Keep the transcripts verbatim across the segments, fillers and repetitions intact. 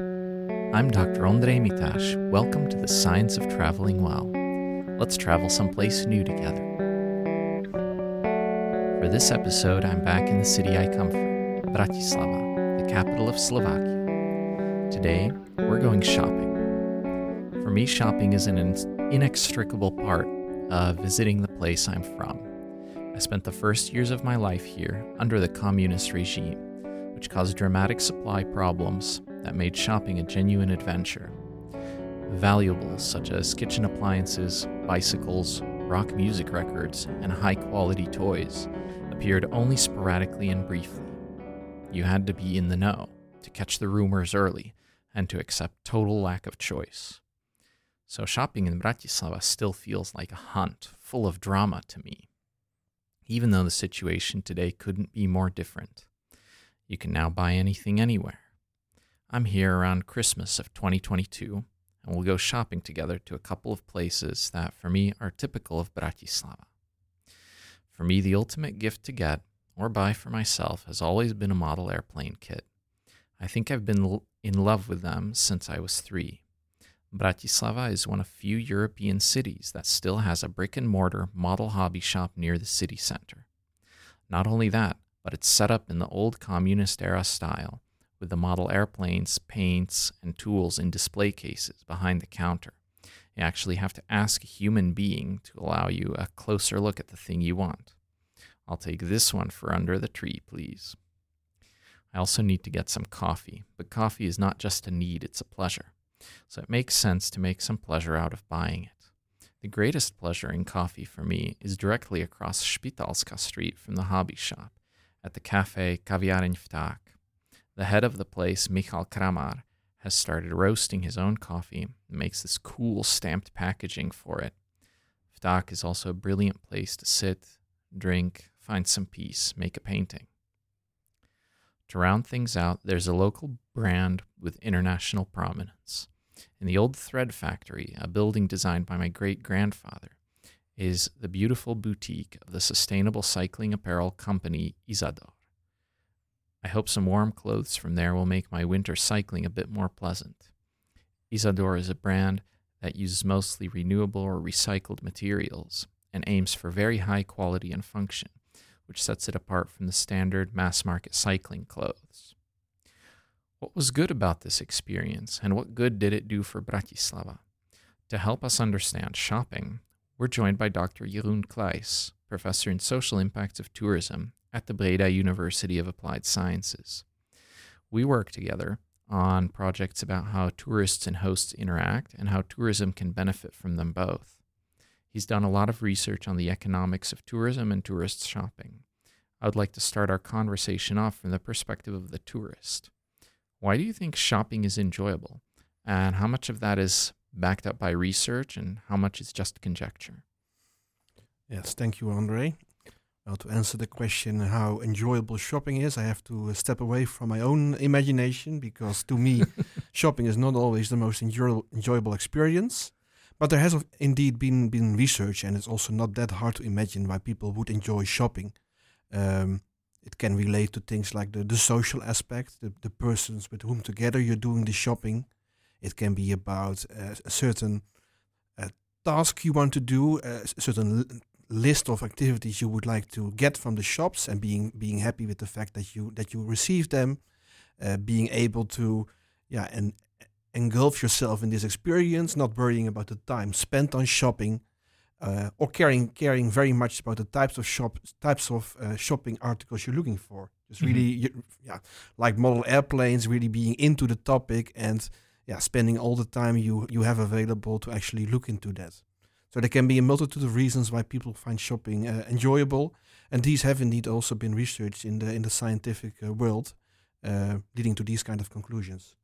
I'm Doctor Ondrej Mitash. Welcome to the Science of Traveling Well. Let's travel someplace new together. For this episode, I'm back in the city I come from, Bratislava, the capital of Slovakia. Today, we're going shopping. For me, shopping is an inextricable part of visiting the place I'm from. I spent the first years of my life here under the communist regime, which caused dramatic supply problems that made shopping a genuine adventure. Valuables such as kitchen appliances, bicycles, rock music records, and high-quality toys appeared only sporadically and briefly. You had to be in the know, to catch the rumors early, and to accept total lack of choice. So shopping in Bratislava still feels like a hunt, full of drama to me, even though the situation today couldn't be more different. You can now buy anything anywhere. I'm here around Christmas of twenty twenty-two, and we'll go shopping together to a couple of places that, for me, are typical of Bratislava. For me, the ultimate gift to get, or buy for myself, has always been a model airplane kit. I think I've been in love with them since I was three. Bratislava is one of few European cities that still has a brick-and-mortar model hobby shop near the city center. Not only that, but it's set up in the old communist-era style, with the model airplanes, paints, and tools in display cases behind the counter. You actually have to ask a human being to allow you a closer look at the thing you want. I'll take this one for under the tree, please. I also need to get some coffee, but coffee is not just a need, it's a pleasure. So it makes sense to make some pleasure out of buying it. The greatest pleasure in coffee for me is directly across Špitalska Street from the hobby shop, at the cafe Kaviareň Vták. The head of the place, Michal Kramar, has started roasting his own coffee and makes this cool stamped packaging for it. Vták is also a brilliant place to sit, drink, find some peace, make a painting. To round things out, there's a local brand with international prominence. In the old thread factory, a building designed by my great-grandfather, is the beautiful boutique of the sustainable cycling apparel company Isadore. I hope some warm clothes from there will make my winter cycling a bit more pleasant. Isadore is a brand that uses mostly renewable or recycled materials and aims for very high quality and function, which sets it apart from the standard mass-market cycling clothes. What was good about this experience, and what good did it do for Bratislava? To help us understand shopping, we're joined by Doctor Jeroen Klijs, professor in social impacts of tourism at the Breda University of Applied Sciences. We work together on projects about how tourists and hosts interact and how tourism can benefit from them both. He's done a lot of research on the economics of tourism and tourist shopping. I would like to start our conversation off from the perspective of the tourist. Why do you think shopping is enjoyable? And how much of that is backed up by research and how much is just conjecture? Yes, thank you, Andre. Well, to answer the question how enjoyable shopping is, I have to step away from my own imagination, because to me, shopping is not always the most enjoy- enjoyable experience. But there has indeed been, been research, and it's also not that hard to imagine why people would enjoy shopping. Um, it can relate to things like the, the social aspect, the, the persons with whom together you're doing the shopping. It can be about uh, a certain uh, task you want to do, uh, a certain l- list of activities you would like to get from the shops, and being being happy with the fact that you that you receive them, uh, being able to yeah and engulf yourself in this experience, not worrying about the time spent on shopping, uh, or caring caring very much about the types of shop types of uh, shopping articles you're looking for. Just mm-hmm. really yeah like model airplanes, really being into the topic and yeah spending all the time you you have available to actually look into that. So there can be a multitude of reasons why people find shopping uh, enjoyable, and these have indeed also been researched in the in the scientific uh, world, uh, leading to these kind of conclusions.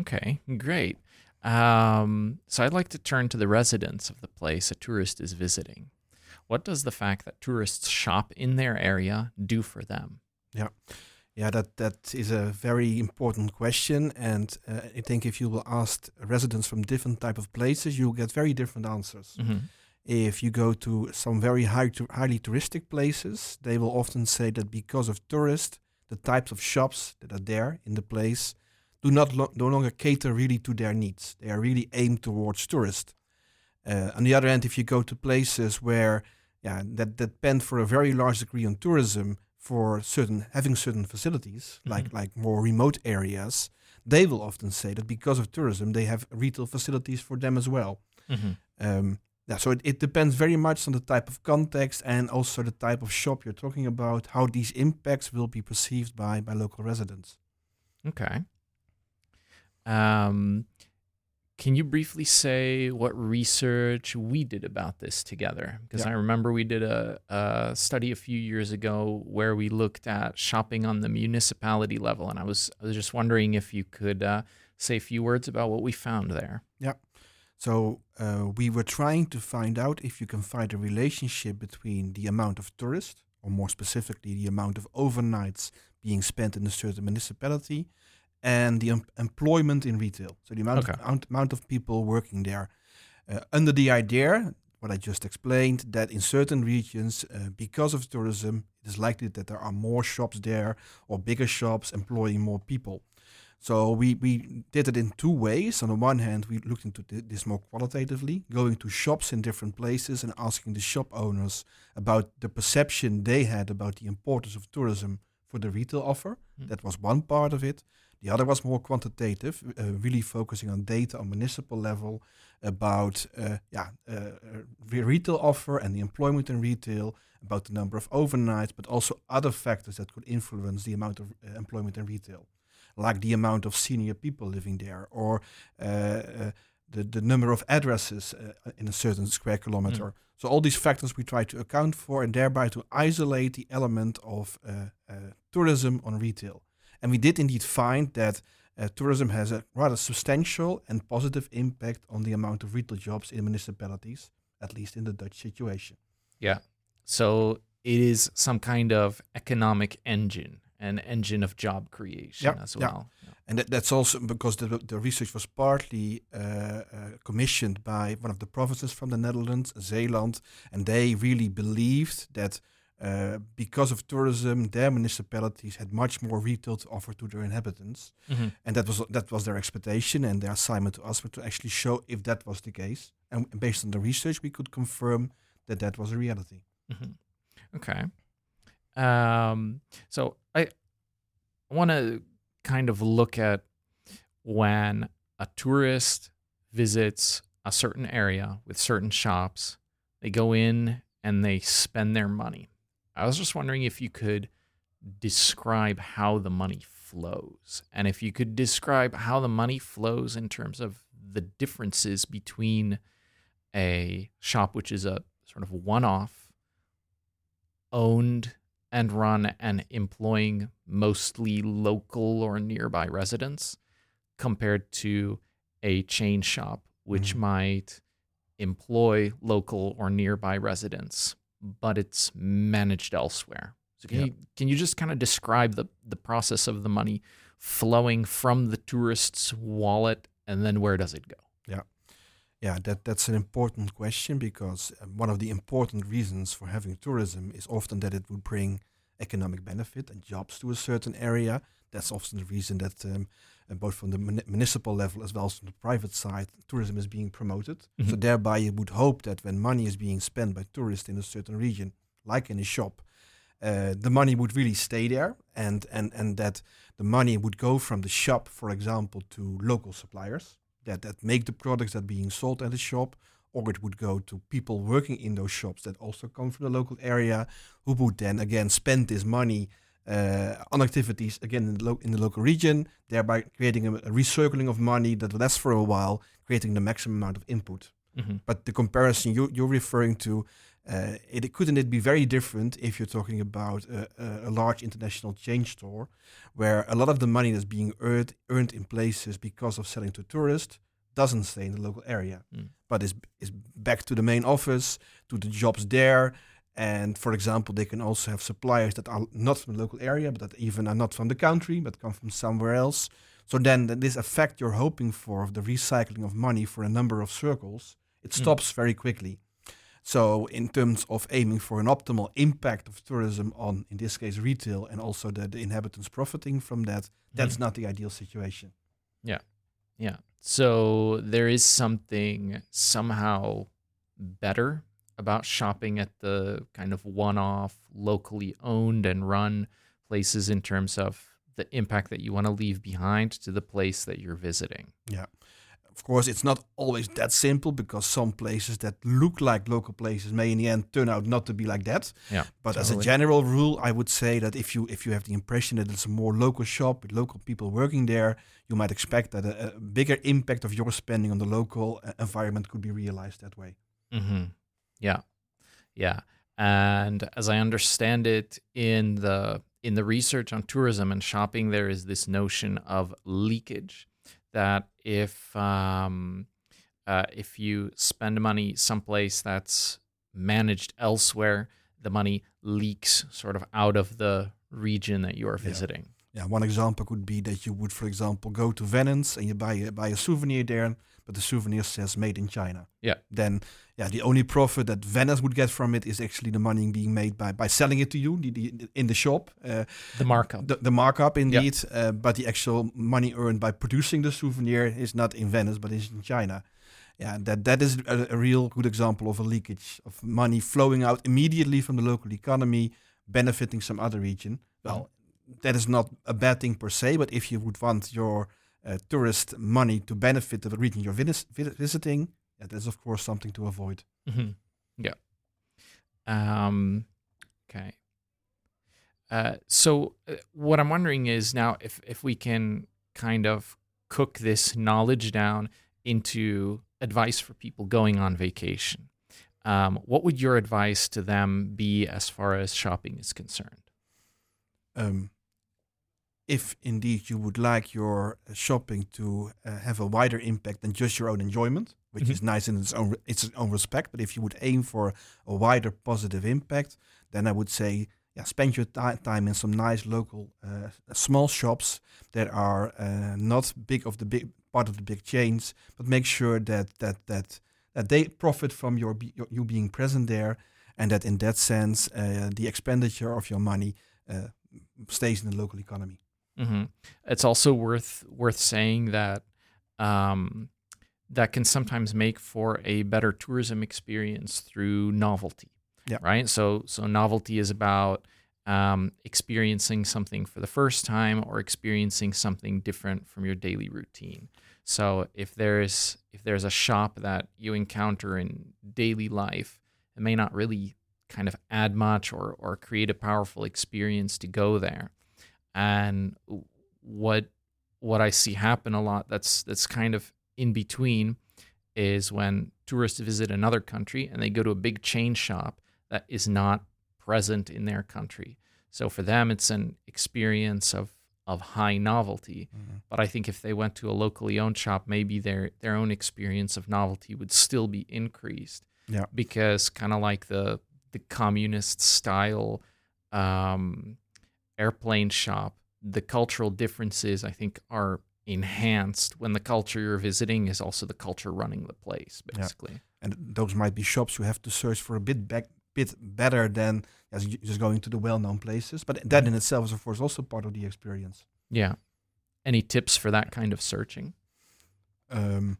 Okay, great. Um, so I'd like to turn to the residents of the place a tourist is visiting. What does the fact that tourists shop in their area do for them? Yeah, yeah, that that is a very important question, and uh, I think if you will ask residents from different type of places, you'll get very different answers. Mm-hmm. If you go to some very high, to highly touristic places, they will often say that because of tourists, the types of shops that are there in the place, do not lo- no longer cater really to their needs. They are really aimed towards tourists. Uh, on the other hand, if you go to places where yeah, that depend for a very large degree on tourism for certain having certain facilities, mm-hmm. like like more remote areas, they will often say that because of tourism, they have retail facilities for them as well. Mm-hmm. Um, yeah, so it, it depends very much on the type of context and also the type of shop you're talking about, how these impacts will be perceived by, by local residents. Okay. Um, can you briefly say what research we did about this together? Because yeah. I remember we did a, a study a few years ago where we looked at shopping on the municipality level, and I was I was just wondering if you could uh, say a few words about what we found there. Yeah. So uh, we were trying to find out if you can find a relationship between the amount of tourists, or more specifically, the amount of overnights being spent in a certain municipality, and the um, employment in retail, so the amount, okay. of, amount, amount of people working there. Uh, under the idea, what I just explained, that in certain regions, uh, because of tourism, it is likely that there are more shops there or bigger shops employing more people. So we, we did it in two ways. On the one hand, we looked into th- this more qualitatively, going to shops in different places and asking the shop owners about the perception they had about the importance of tourism for the retail offer. Mm. That was one part of it. The other was more quantitative, uh, really focusing on data on municipal level about uh, yeah uh, retail offer and the employment in retail, about the number of overnights, but also other factors that could influence the amount of uh, employment in retail, like the amount of senior people living there, or uh, uh, the, the number of addresses uh, in a certain square kilometer. Mm. So all these factors we try to account for and thereby to isolate the element of uh, uh, tourism on retail. And we did indeed find that uh, tourism has a rather substantial and positive impact on the amount of retail jobs in municipalities, at least in the Dutch situation. Yeah. So it is some kind of economic engine, an engine of job creation yeah, as well. Yeah. Yeah. And that, that's also because the, the research was partly uh, uh, commissioned by one of the provinces from the Netherlands, Zeeland, and they really believed that Uh, because of tourism, their municipalities had much more retail to offer to their inhabitants. Mm-hmm. And that was that was their expectation, and their assignment to us was to actually show if that was the case. And based on the research, we could confirm that that was a reality. Mm-hmm. Okay. Um, so I want to kind of look at when a tourist visits a certain area with certain shops, they go in and they spend their money. I was just wondering if you could describe how the money flows, and if you could describe how the money flows in terms of the differences between a shop which is a sort of one-off, owned and run and employing mostly local or nearby residents, compared to a chain shop which mm-hmm. might employ local or nearby residents, but it's managed elsewhere. So can yep. you can you just kind of describe the, the process of the money flowing from the tourist's wallet, and then where does it go? Yeah, yeah, that, that's an important question, because one of the important reasons for having tourism is often that it would bring economic benefit and jobs to a certain area. That's often the reason that um, both from the mun- municipal level as well as from the private side, tourism is being promoted. Mm-hmm. So thereby you would hope that when money is being spent by tourists in a certain region, like in a shop, uh, the money would really stay there, and, and, and that the money would go from the shop, for example, to local suppliers that, that make the products that are being sold at the shop, or it would go to people working in those shops that also come from the local area, who would then again spend this money Uh, on activities, again, in the, lo- in the local region, thereby creating a, a recircling of money that lasts for a while, creating the maximum amount of input. Mm-hmm. But the comparison you, you're referring to, uh, it couldn't it be very different if you're talking about a, a, a large international chain store, where a lot of the money that's being earned, earned in places because of selling to tourists doesn't stay in the local area, mm. but is is back to the main office, to the jobs there. And for example, they can also have suppliers that are not from the local area, but that even are not from the country, but come from somewhere else. So then this effect you're hoping for of the recycling of money for a number of circles, it stops mm. very quickly. So in terms of aiming for an optimal impact of tourism on, in this case, retail, and also the, the inhabitants profiting from that, that's mm. not the ideal situation. Yeah. Yeah. So there is something somehow better about shopping at the kind of one-off, locally owned and run places in terms of the impact that you want to leave behind to the place that you're visiting. Yeah. Of course, it's not always that simple, because some places that look like local places may in the end turn out not to be like that. Yeah, but totally. As a general rule, I would say that if you if you have the impression that it's a more local shop with local people working there, you might expect that a, a bigger impact of your spending on the local environment could be realized that way. Mm-hmm. Yeah, yeah. And as I understand it, in the in the research on tourism and shopping, there is this notion of leakage, that if um, uh, if you spend money someplace that's managed elsewhere, the money leaks sort of out of the region that you are visiting. Yeah, yeah. One example could be that you would, for example, go to Venice and you buy a, buy a souvenir there, but the souvenir says "Made in China." Yeah. Then, yeah, the only profit that Venice would get from it is actually the money being made by, by selling it to you the, the, in the shop. Uh, the markup. The, the markup, indeed. Yep. Uh, but the actual money earned by producing the souvenir is not in Venice, but is in China. Yeah, that that is a, a real good example of a leakage of money flowing out immediately from the local economy, benefiting some other region. Well, that is not a bad thing per se, but if you would want your Uh, tourist money to benefit the region you're vis- visiting, yeah, that's of course something to avoid. Mm-hmm. Yeah. Um, okay. Uh, so uh, what I'm wondering is now if, if we can kind of cook this knowledge down into advice for people going on vacation. Um, what would your advice to them be as far as shopping is concerned? Um. If indeed you would like your shopping to uh, have a wider impact than just your own enjoyment, which mm-hmm. is nice in its own re- its own respect, but if you would aim for a wider positive impact, then I would say yeah, spend your t- time in some nice local uh, small shops that are uh, not big of the big part of the big chains, but make sure that that that that they profit from your, be- your you being present there, and that in that sense uh, the expenditure of your money uh, stays in the local economy. Mm-hmm. It's also worth worth saying that um, that can sometimes make for a better tourism experience through novelty, yeah. right? So so novelty is about um, experiencing something for the first time or experiencing something different from your daily routine. So if there's if there's a shop that you encounter in daily life, it may not really kind of add much or or create a powerful experience to go there. And what what I see happen a lot that's that's kind of in between is when tourists visit another country and they go to a big chain shop that is not present in their country. So for them, it's an experience of, of high novelty. Mm-hmm. But I think if they went to a locally owned shop, maybe their, their own experience of novelty would still be increased. Yeah. Because kind of like the, the communist style um, airplane shop, the cultural differences, I think, are enhanced when the culture you're visiting is also the culture running the place, basically. Yeah. And those might be shops you have to search for a bit back, bit better than as just going to the well-known places. But that in itself is, of course, also part of the experience. Yeah. Any tips for that kind of searching? Um,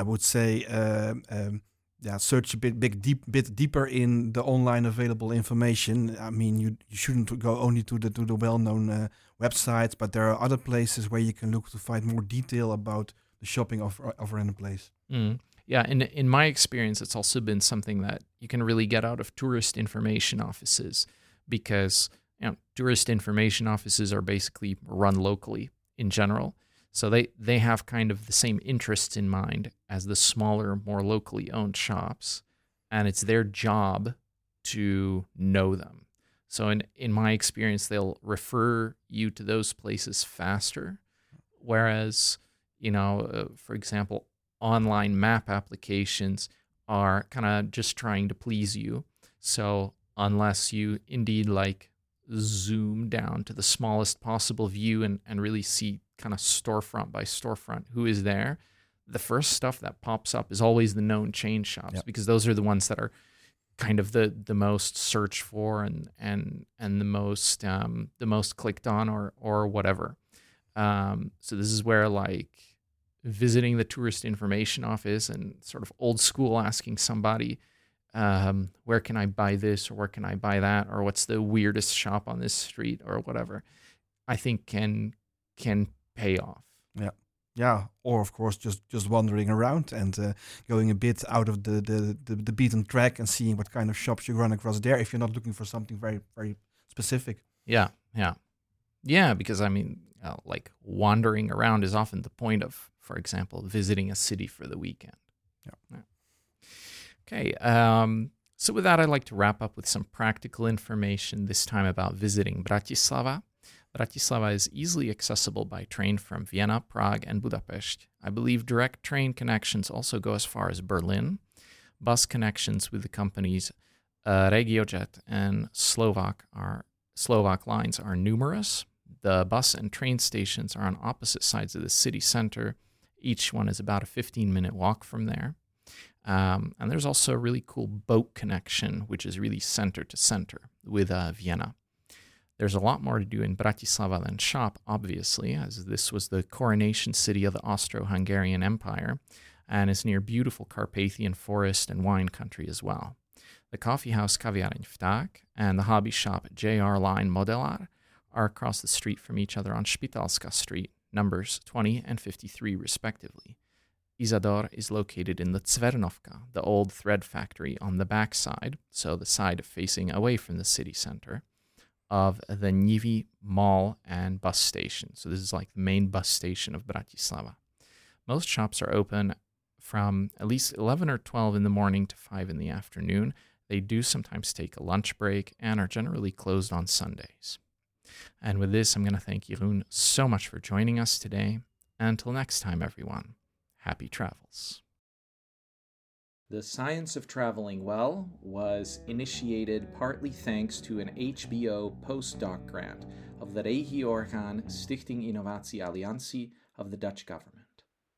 I would say... Um, um, Yeah, search a bit, big, deep, bit deeper in the online available information. I mean, you, you shouldn't go only to the to the well-known uh, websites, but there are other places where you can look to find more detail about the shopping of of a random place. Mm. Yeah, and in my experience, it's also been something that you can really get out of tourist information offices, because you know, tourist information offices are basically run locally in general. So they, they have kind of the same interests in mind as the smaller, more locally owned shops, and it's their job to know them. So in, in my experience, they'll refer you to those places faster, whereas, you know, uh, for example, online map applications are kind of just trying to please you. So unless you indeed like zoom down to the smallest possible view and, and really see kind of storefront by storefront who is there, the first stuff that pops up is always the known chain shops, yep. because those are the ones that are kind of the the most searched for and and and the most um the most clicked on or or whatever. Um, so this is where like visiting the tourist information office and sort of old school asking somebody, um, where can I buy this or where can I buy that or what's the weirdest shop on this street or whatever, I think can can pay off. Yeah. Yeah, or of course, just, just wandering around and uh, going a bit out of the, the, the, the beaten track and seeing what kind of shops you run across there if you're not looking for something very, very specific. Yeah, yeah. Yeah, because I mean, uh, like wandering around is often the point of, for example, visiting a city for the weekend. Yeah. yeah. Okay, um, so with that, I'd like to wrap up with some practical information, this time about visiting Bratislava. Bratislava is easily accessible by train from Vienna, Prague, and Budapest. I believe direct train connections also go as far as Berlin. Bus connections with the companies uh, RegioJet and Slovak, are, Slovak lines are numerous. The bus and train stations are on opposite sides of the city center. Each one is about a fifteen-minute walk from there. Um, and there's also a really cool boat connection, which is really center to center with uh, Vienna. There's a lot more to do in Bratislava than shop, obviously, as this was the coronation city of the Austro-Hungarian Empire and is near beautiful Carpathian forest and wine country as well. The coffee house Kaviareň Vták and the hobby shop J R Line Modelar are across the street from each other on Špitalska Street, numbers twenty and fifty-three respectively. Isadore is located in the Tsvernovka, the old thread factory on the backside, so the side facing away from the city center, of the Nivy mall and bus station. So this is like the main bus station of Bratislava. Most shops are open from at least eleven or twelve in the morning to five in the afternoon. They do sometimes take a lunch break and are generally closed on Sundays. And with this, I'm going to thank Jeroen so much for joining us today. Until next time, everyone, happy travels. The Science of Traveling Well was initiated partly thanks to an H B O postdoc grant of the Regieorgaan Stichting Innovatie Alliantie of the Dutch government.